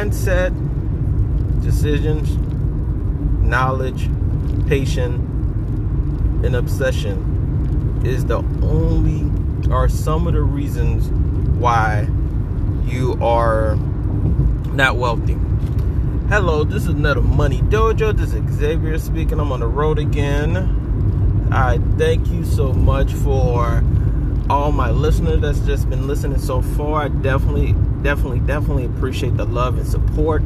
mindset, decisions, knowledge, patience, and obsession is the only, are some of the reasons why you are not wealthy. Hello, this is another Money Dojo. This is Xavier speaking. I'm on the road again. I thank you so much for all my listeners that's just been listening so far. I definitely appreciate the love and support.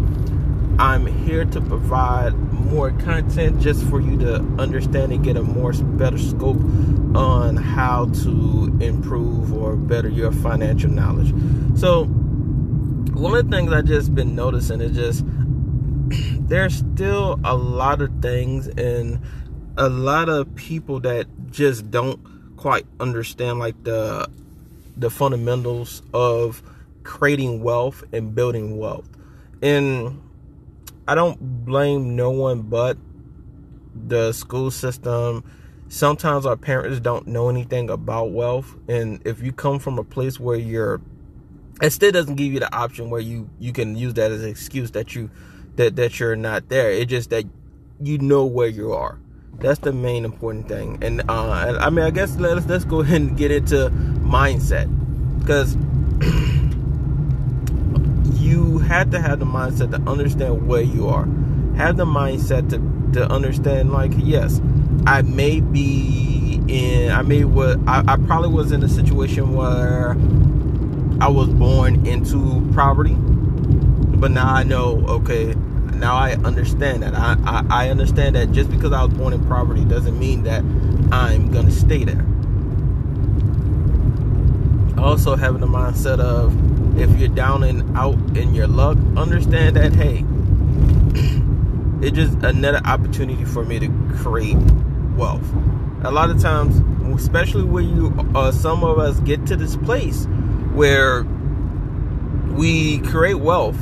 I'm here to provide more content just for you to understand and get a better scope on how to improve or better your financial knowledge. So one of the things I've just been noticing is just there's still a lot of things and a lot of people that just don't quite understand like the fundamentals of creating wealth and building wealth. And I don't blame no one but the school system. Sometimes our parents don't know anything about wealth. And if you come from a place where it still doesn't give you the option where you can use that as an excuse that you're not there. It's just that you know where you are. That's the main important thing. And I mean, I guess let's go ahead and get into mindset, because you had to have the mindset to understand where you are. Have the mindset to understand, like, yes, I probably was in a situation where I was born into poverty, but now I know, okay, now I understand that. I understand that just because I was born in poverty doesn't mean that I'm going to stay there. Also having the mindset of, if you're down and out in your luck, understand that, hey, it's just another opportunity for me to create wealth. A lot of times, especially when some of us get to this place where we create wealth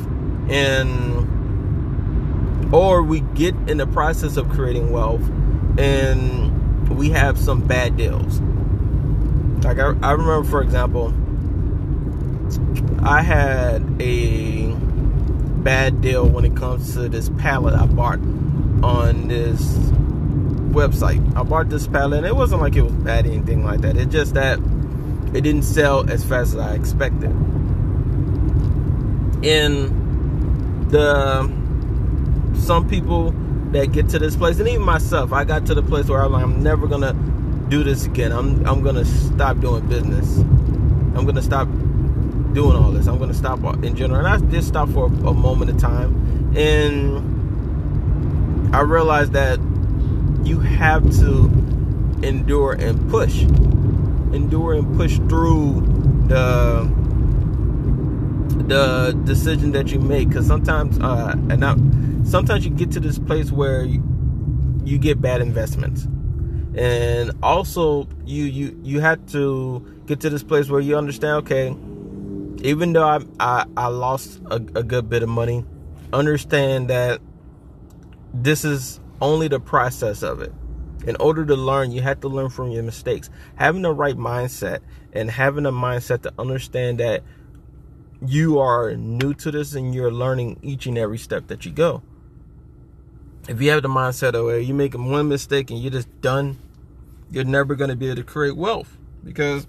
or we get in the process of creating wealth and we have some bad deals. Like I remember, for example, I had a bad deal when it comes to this palette I bought on this website. I bought this palette and it wasn't like it was bad or anything like that. It's just that it didn't sell as fast as I expected. And some people that get to this place, and even myself, I got to the place where I'm like, I'm never gonna do this again. I'm gonna stop doing business. I'm gonna stop doing all this. I'm going to stop in general. And I did stop for a moment of time. And I realized that you have to endure and push. Endure and push through the decision that you make. Because sometimes you get to this place where you get bad investments. And also you have to get to this place where you understand, okay, even though I lost a good bit of money, understand that this is only the process of it. In order to learn, you have to learn from your mistakes. Having the right mindset and having a mindset to understand that you are new to this and you're learning each and every step that you go. If you have the mindset of where you make one mistake and you're just done, you're never going to be able to create wealth, because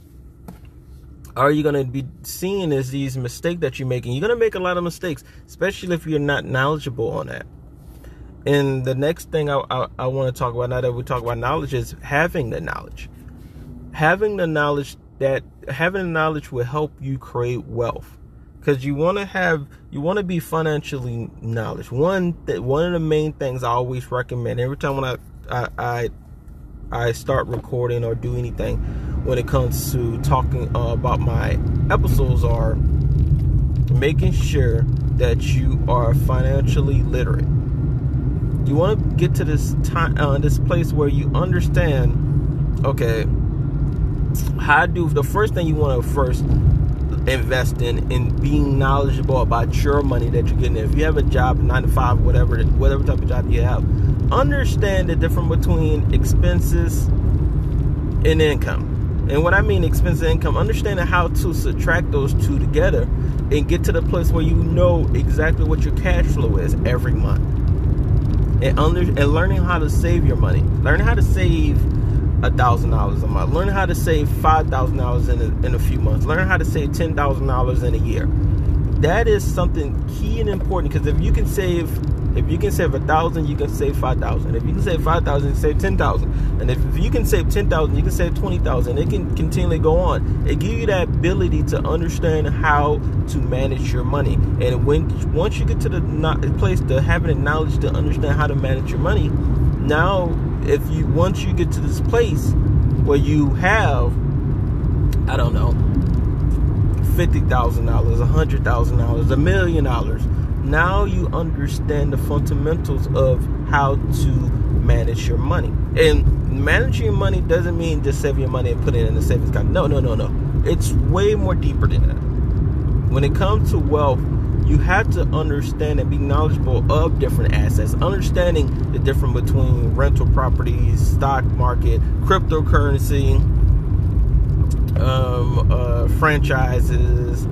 all you're going to be seeing is these mistakes that you're making. You're going to make a lot of mistakes, especially if you're not knowledgeable on that. And the next thing I want to talk about now that we talk about knowledge is having the knowledge. Having the knowledge will help you create wealth, because you want to be financially knowledgeable. One of the main things I always recommend every time when I start recording or do anything when it comes to talking about my episodes, are making sure that you are financially literate. You want to get to this time, this place where you understand, okay, the first thing you want to first invest in being knowledgeable about your money that you're getting. If you have a job, 9 to 5, whatever type of job you have, understand the difference between expenses and income. And what I mean expense and income, understanding how to subtract those two together and get to the place where you know exactly what your cash flow is every month. And learning how to save your money. Learning how to save $1,000 a month. Learning how to save $5,000 in a few months. Learning how to save $10,000 in a year. That is something key and important, because if you can save 1,000, you can save 5,000. If you can save 5,000, you can save 10,000. And if you can save 10,000, you can save 20,000. It can continually go on. It gives you that ability to understand how to manage your money. And once you get to the place to having the knowledge to understand how to manage your money, now once you get to this place where you have, I don't know, $50,000, $100,000, $1 million. Now you understand the fundamentals of how to manage your money. And managing your money doesn't mean just saving your money and putting it in the savings account. No. It's way more deeper than that. When it comes to wealth, you have to understand and be knowledgeable of different assets. Understanding the difference between rental properties, stock market, cryptocurrency, franchises,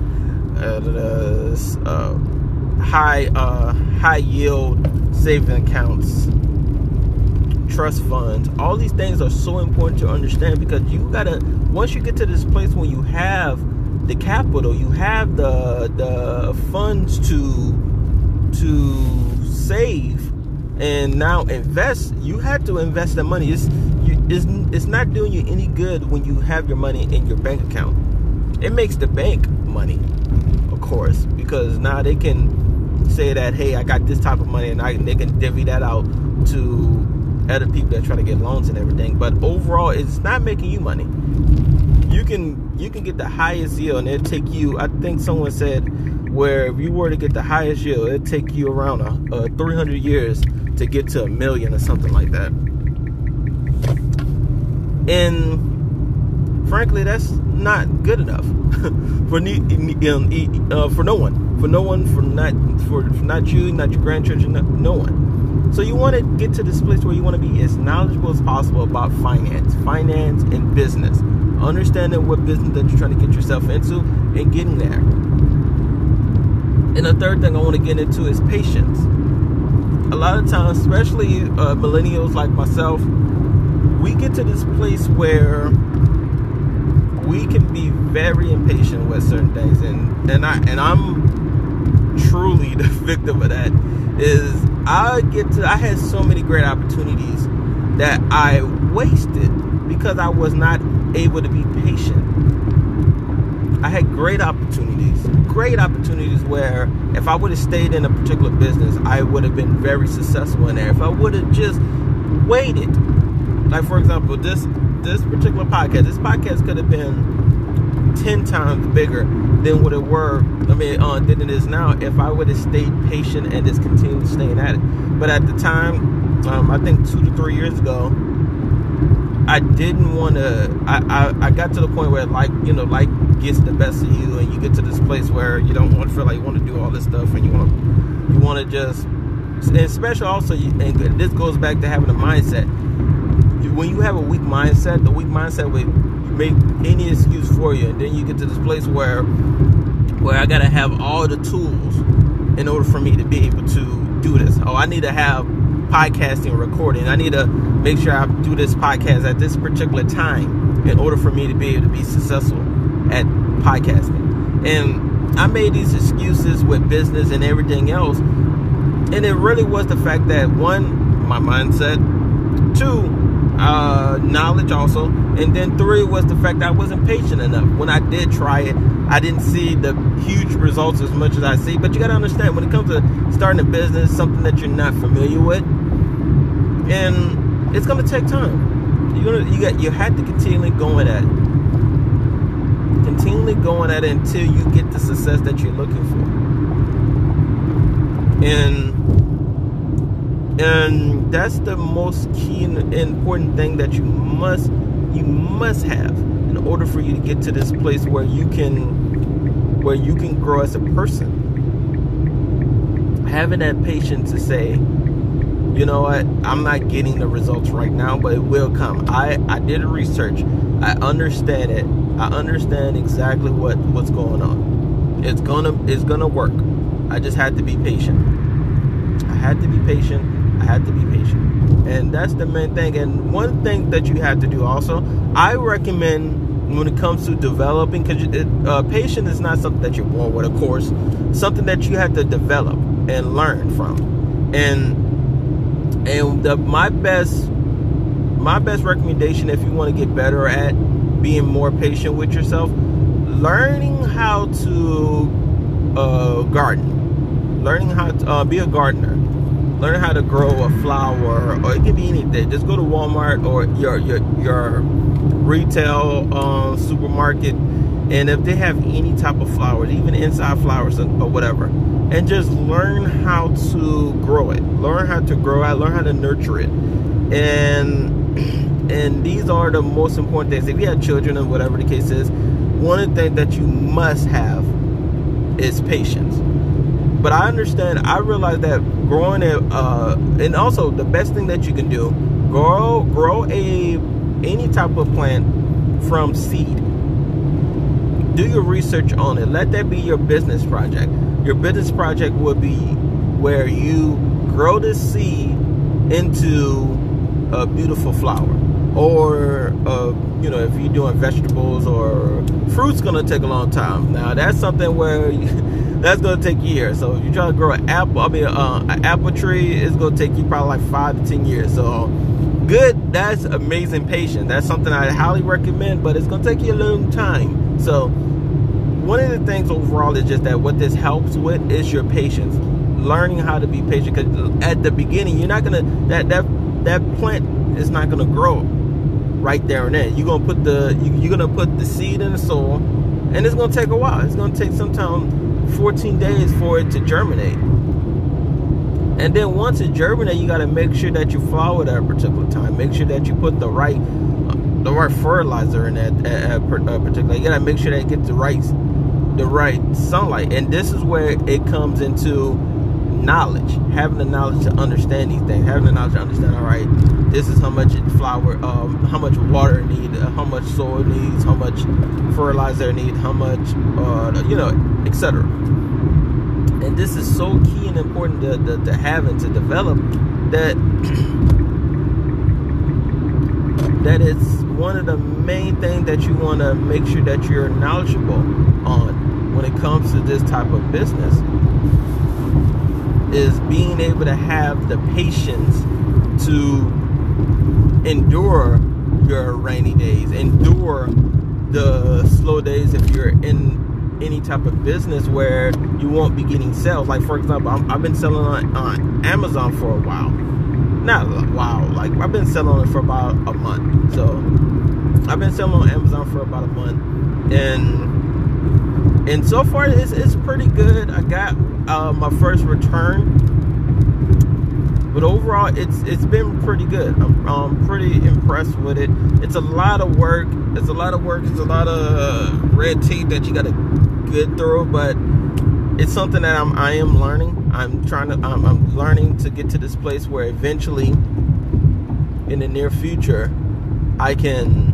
high yield saving accounts, trust funds. All these things are so important to understand, because once you get to this place when you have the capital, you have the funds to save and now invest. You have to invest that money. It's not doing you any good when you have your money in your bank account. It makes the bank money, of course, because now they can say that, hey, I got this type of money, and they can divvy that out to other people that try to get loans and everything. But overall, it's not making you money. You can get the highest yield, and it'll take you, I think someone said, where if you were to get the highest yield, it'll take you around 300 years to get to $1 million or something like that. And frankly, that's not good enough for no one, for not you, not your grandchildren, no one. So you want to get to this place where you want to be as knowledgeable as possible about finance and business, understanding what business that you're trying to get yourself into and getting there. And the third thing I want to get into is patience. A lot of times, especially millennials like myself, we get to this place where we can be very impatient with certain things, and I'm truly the victim of that. I had so many great opportunities that I wasted because I was not able to be patient. I had great opportunities where if I would have stayed in a particular business, I would have been very successful in there. If I would have just waited, like for example, this particular podcast. This podcast could have been 10 times bigger than what it were. Than it is now, if I would have stayed patient and just continued staying at it. But at the time, I think 2 to 3 years ago, I didn't want to. I got to the point where like gets the best of you, and you get to this place where you don't want to feel like you want to do all this stuff, and you want to just. And especially also, and this goes back to having a mindset. When you have a weak mindset, the weak mindset will make any excuse for you, and then you get to this place where I gotta have all the tools in order for me to be able to do this. Oh, I need to have podcasting, recording. I need to make sure I do this podcast at this particular time in order for me to be able to be successful at podcasting. And I made these excuses with business and everything else, and it really was the fact that, one, my mindset, two, knowledge also, and then three was the fact that I wasn't patient enough. When I did try it, I didn't see the huge results as much as I see. But you gotta understand, when it comes to starting a business, something that you're not familiar with, and it's gonna take time. You have to continually going at it until you get the success that you're looking for. And that's the most key and important thing that you must have in order for you to get to this place where you can grow as a person. Having that patience to say, you know what, I'm not getting the results right now, but it will come. I did research. I understand it. I understand exactly what's going on. It's gonna work. I just had to be patient. I had to be patient. And that's the main thing. And one thing that you have to do also, I recommend when it comes to developing, because patience is not something that you're born with, of course. Something that you have to develop and learn from. And my best recommendation, if you want to get better at being more patient with yourself, learning how to garden, learning how to be a gardener, learning how to grow a flower, or it could be anything. Just go to Walmart or your retail supermarket, and if they have any type of flowers, even inside flowers or whatever, and just learn how to grow it, learn how to grow it, learn how to nurture it. And these are the most important things. If you have children or whatever the case is, one of the things that you must have is patience. But I understand, I realize that growing it, and also the best thing that you can do, grow any type of plant from seed. Do your research on it. Let that be your business project. Your business project would be where you grow the seed into a beautiful flower, or if you're doing vegetables or fruits, gonna take a long time. Now that's something where that's gonna take years. So if you try to grow an apple tree, it's gonna take you probably like 5 to 10 years. So good, that's amazing patience. That's something I highly recommend, but it's gonna take you a long time. So one of the things overall is just that what this helps with is your patience, learning how to be patient. Because at the beginning, you're not gonna that plant is not gonna grow right there and then. You're gonna put the seed in the soil, and it's gonna take a while. It's gonna take sometimes 14 days for it to germinate. And then once it germinates, you gotta make sure that you flower it at a particular time. Make sure that you put the right fertilizer in at particular. You gotta make sure that it gets the right sunlight. And this is where it comes into knowledge, having the knowledge to understand these things, having the knowledge to understand, all right, this is how much flower, how much water it needs, how much soil it needs, how much fertilizer it needs, how much, etc. And this is so key and important to have and to develop, that it's one of the main things that you want to make sure that you're knowledgeable on when it comes to this type of business, is being able to have the patience to endure your rainy days, endure the slow days if you're in any type of business where you won't be getting sales. Like, for example, I've been selling on Amazon for a while. Not a while, like I've been selling on it for about a month. So I've been selling on Amazon for about a month, and so far it's pretty good. I got my first return, but overall it's been pretty good. I'm pretty impressed with it. It's a lot of work. It's a lot of red tape that you got to get through, but it's something that I am learning. I'm learning to get to this place where eventually, in the near future, I can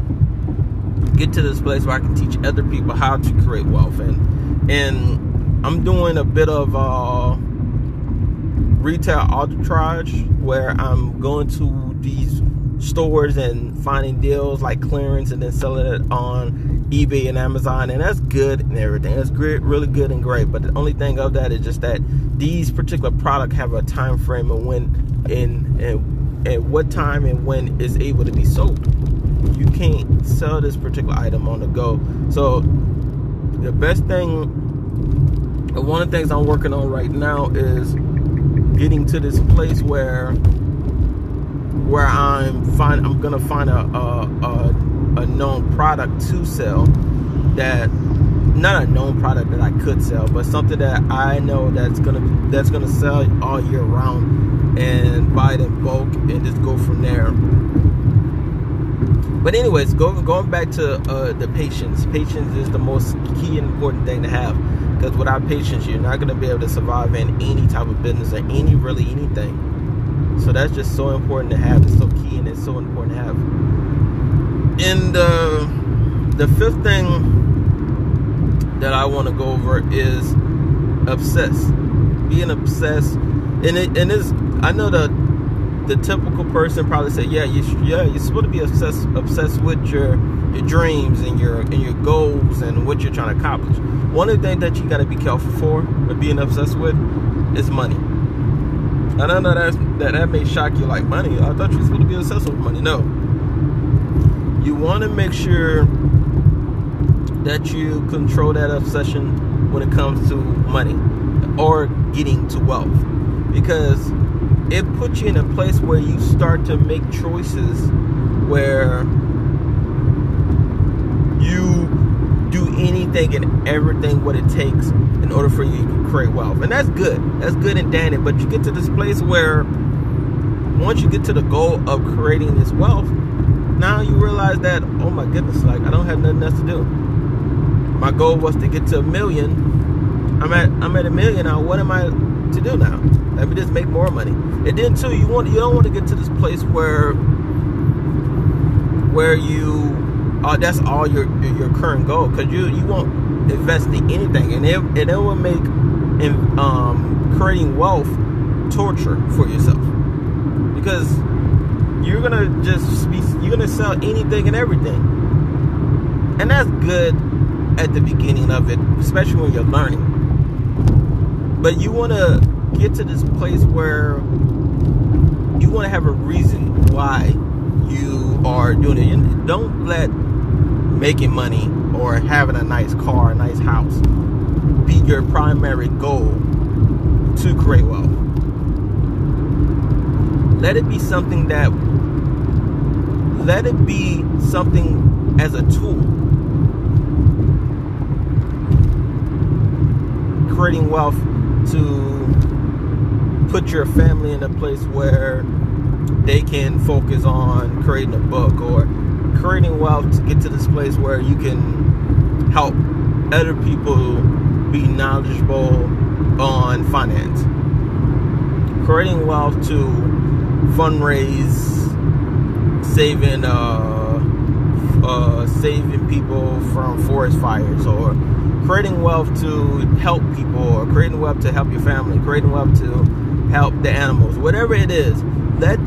get to this place where I can teach other people how to create wealth. And I'm doing a bit of retail arbitrage, where I'm going to these stores and finding deals like clearance and then selling it on eBay and Amazon, and that's good and everything. That's great, really good and great. But the only thing of that is just that these particular products have a time frame of when and at what time and when is able to be sold. You can't sell this particular item on the go. So the best thing, one of the things I'm working on right now, is getting to this place where I'm gonna find a known product to sell, that not a known product that I could sell, but something that I know that's gonna sell all year round, and buy it in bulk and just go from there. But anyways, going back to the patience. Patience is the most key and important thing to have, because without patience, you're not going to be able to survive in any type of business or anything. So that's just so important to have. It's so key and it's so important to have. And the fifth thing that I want to go over is obsessed. Being obsessed, and I know the typical person probably said, you're supposed to be obsessed with your dreams and your goals and what you're trying to accomplish. One of the things that you got to be careful for with being obsessed with is money. I don't know that may shock you, like, money? I thought you were supposed to be obsessed with money. No. You want to make sure that you control that obsession when it comes to money or getting to wealth, because it puts you in a place where you start to make choices where you do anything and everything what it takes in order for you to create wealth. And that's good. That's good and dandy. But you get to this place where once you get to the goal of creating this wealth, now you realize that, oh my goodness, like, I don't have nothing else to do. My goal was to get to 1 million. I'm at 1 million now. What am I to do now? Let me just make more money. And then too, you don't want to get to this place where you that's all your current goal, because you won't invest in anything, and it will make creating wealth torture for yourself, because you're gonna sell anything and everything, and that's good at the beginning of it, especially when you're learning. But you want to get to this place where you want to have a reason why you are doing it. And don't let making money or having a nice car, a nice house be your primary goal to create wealth. Let it be something as a tool. Creating wealth to put your family in a place where they can focus on creating a book, or creating wealth to get to this place where you can help other people be knowledgeable on finance. Creating wealth to fundraise, saving people from forest fires, or creating wealth to help people, or creating wealth to help your family, creating wealth to help the animals, whatever it is. Let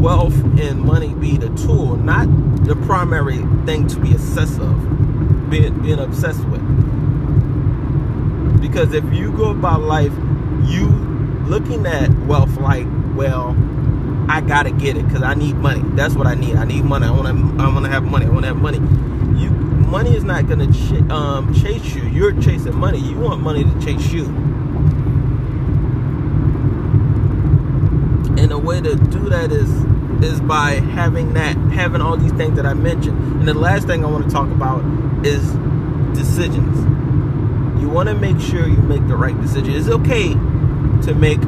wealth and money be the tool, not the primary thing to be obsessed of, being obsessed with. Because if you go about life, you looking at wealth like, well, I gotta get it because I need money. That's what I need. I need money. I wanna have money. I wanna have money. Money is not gonna chase you. You're chasing money. You want money to chase you. And the way to do that is by having all these things that I mentioned. And the last thing I want to talk about is decisions. You want to make sure you make the right decision. It's okay to make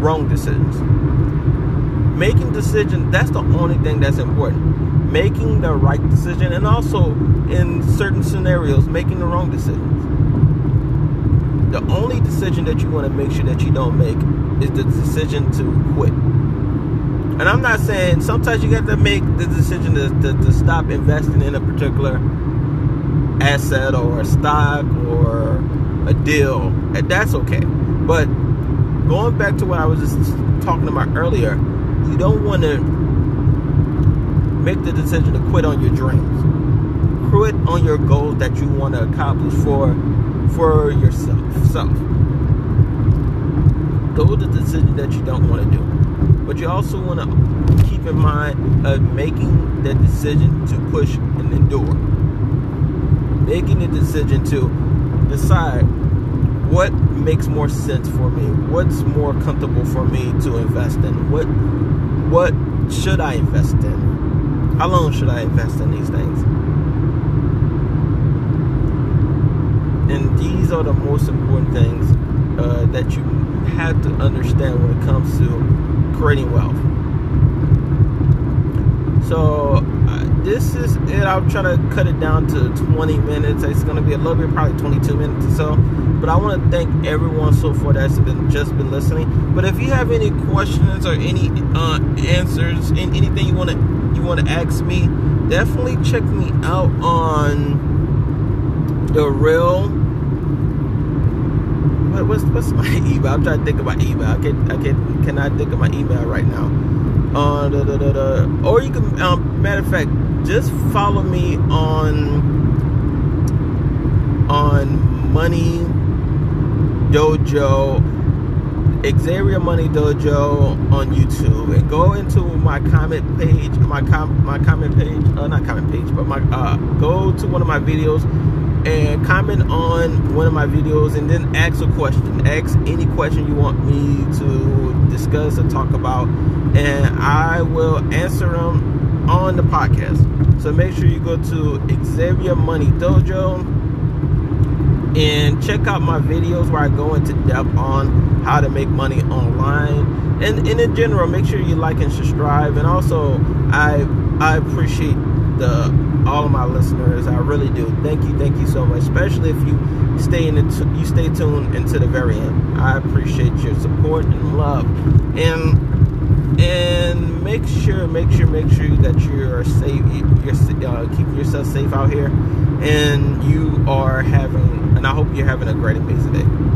wrong decisions. Making decisions, that's the only thing that's important. Making the right decision, and also in certain scenarios, making the wrong decisions. The only decision that you want to make sure that you don't make is the decision to quit. And I'm not saying sometimes you got to make the decision to stop investing in a particular asset or a stock or a deal. And that's okay. But going back to what I was just talking about earlier, you don't want to make the decision to quit on your dreams. Quit on your goals that you want to accomplish for yourself. Those are the decisions that you don't want to do. But you also want to keep in mind of making the decision to push and endure. Making the decision to decide what makes more sense for me, what's more comfortable for me to invest in, what should I invest in, how long should I invest in these things. And these are the most important things that you have to understand when it comes to creating wealth. So this is it. I'll try to cut it down to 20 minutes. It's going to be a little bit, probably 22 minutes or so. But I want to thank everyone so far that's just been listening. But if you have any questions or any answers, anything you want to want to ask me, definitely check me out on the real. What's my email? I'm trying to think of my email. I cannot think of my email right now. Or you can, matter of fact, just follow me on Money Dojo, Xavier Money Dojo on YouTube, and go into my comment page, go to one of my videos and comment on one of my videos, and then ask a question. Ask any question you want me to discuss or talk about, and I will answer them on the podcast. So make sure you go to Xavier Money Dojo and check out my videos where I go into depth on how to make money online, and in general, make sure you like and subscribe. And also, I appreciate all of my listeners. I really do. Thank you so much, especially if you stay tuned into the very end. I appreciate your support and love, and make sure that you're safe. You're keeping yourself safe out here, and I hope you're having a great, amazing day.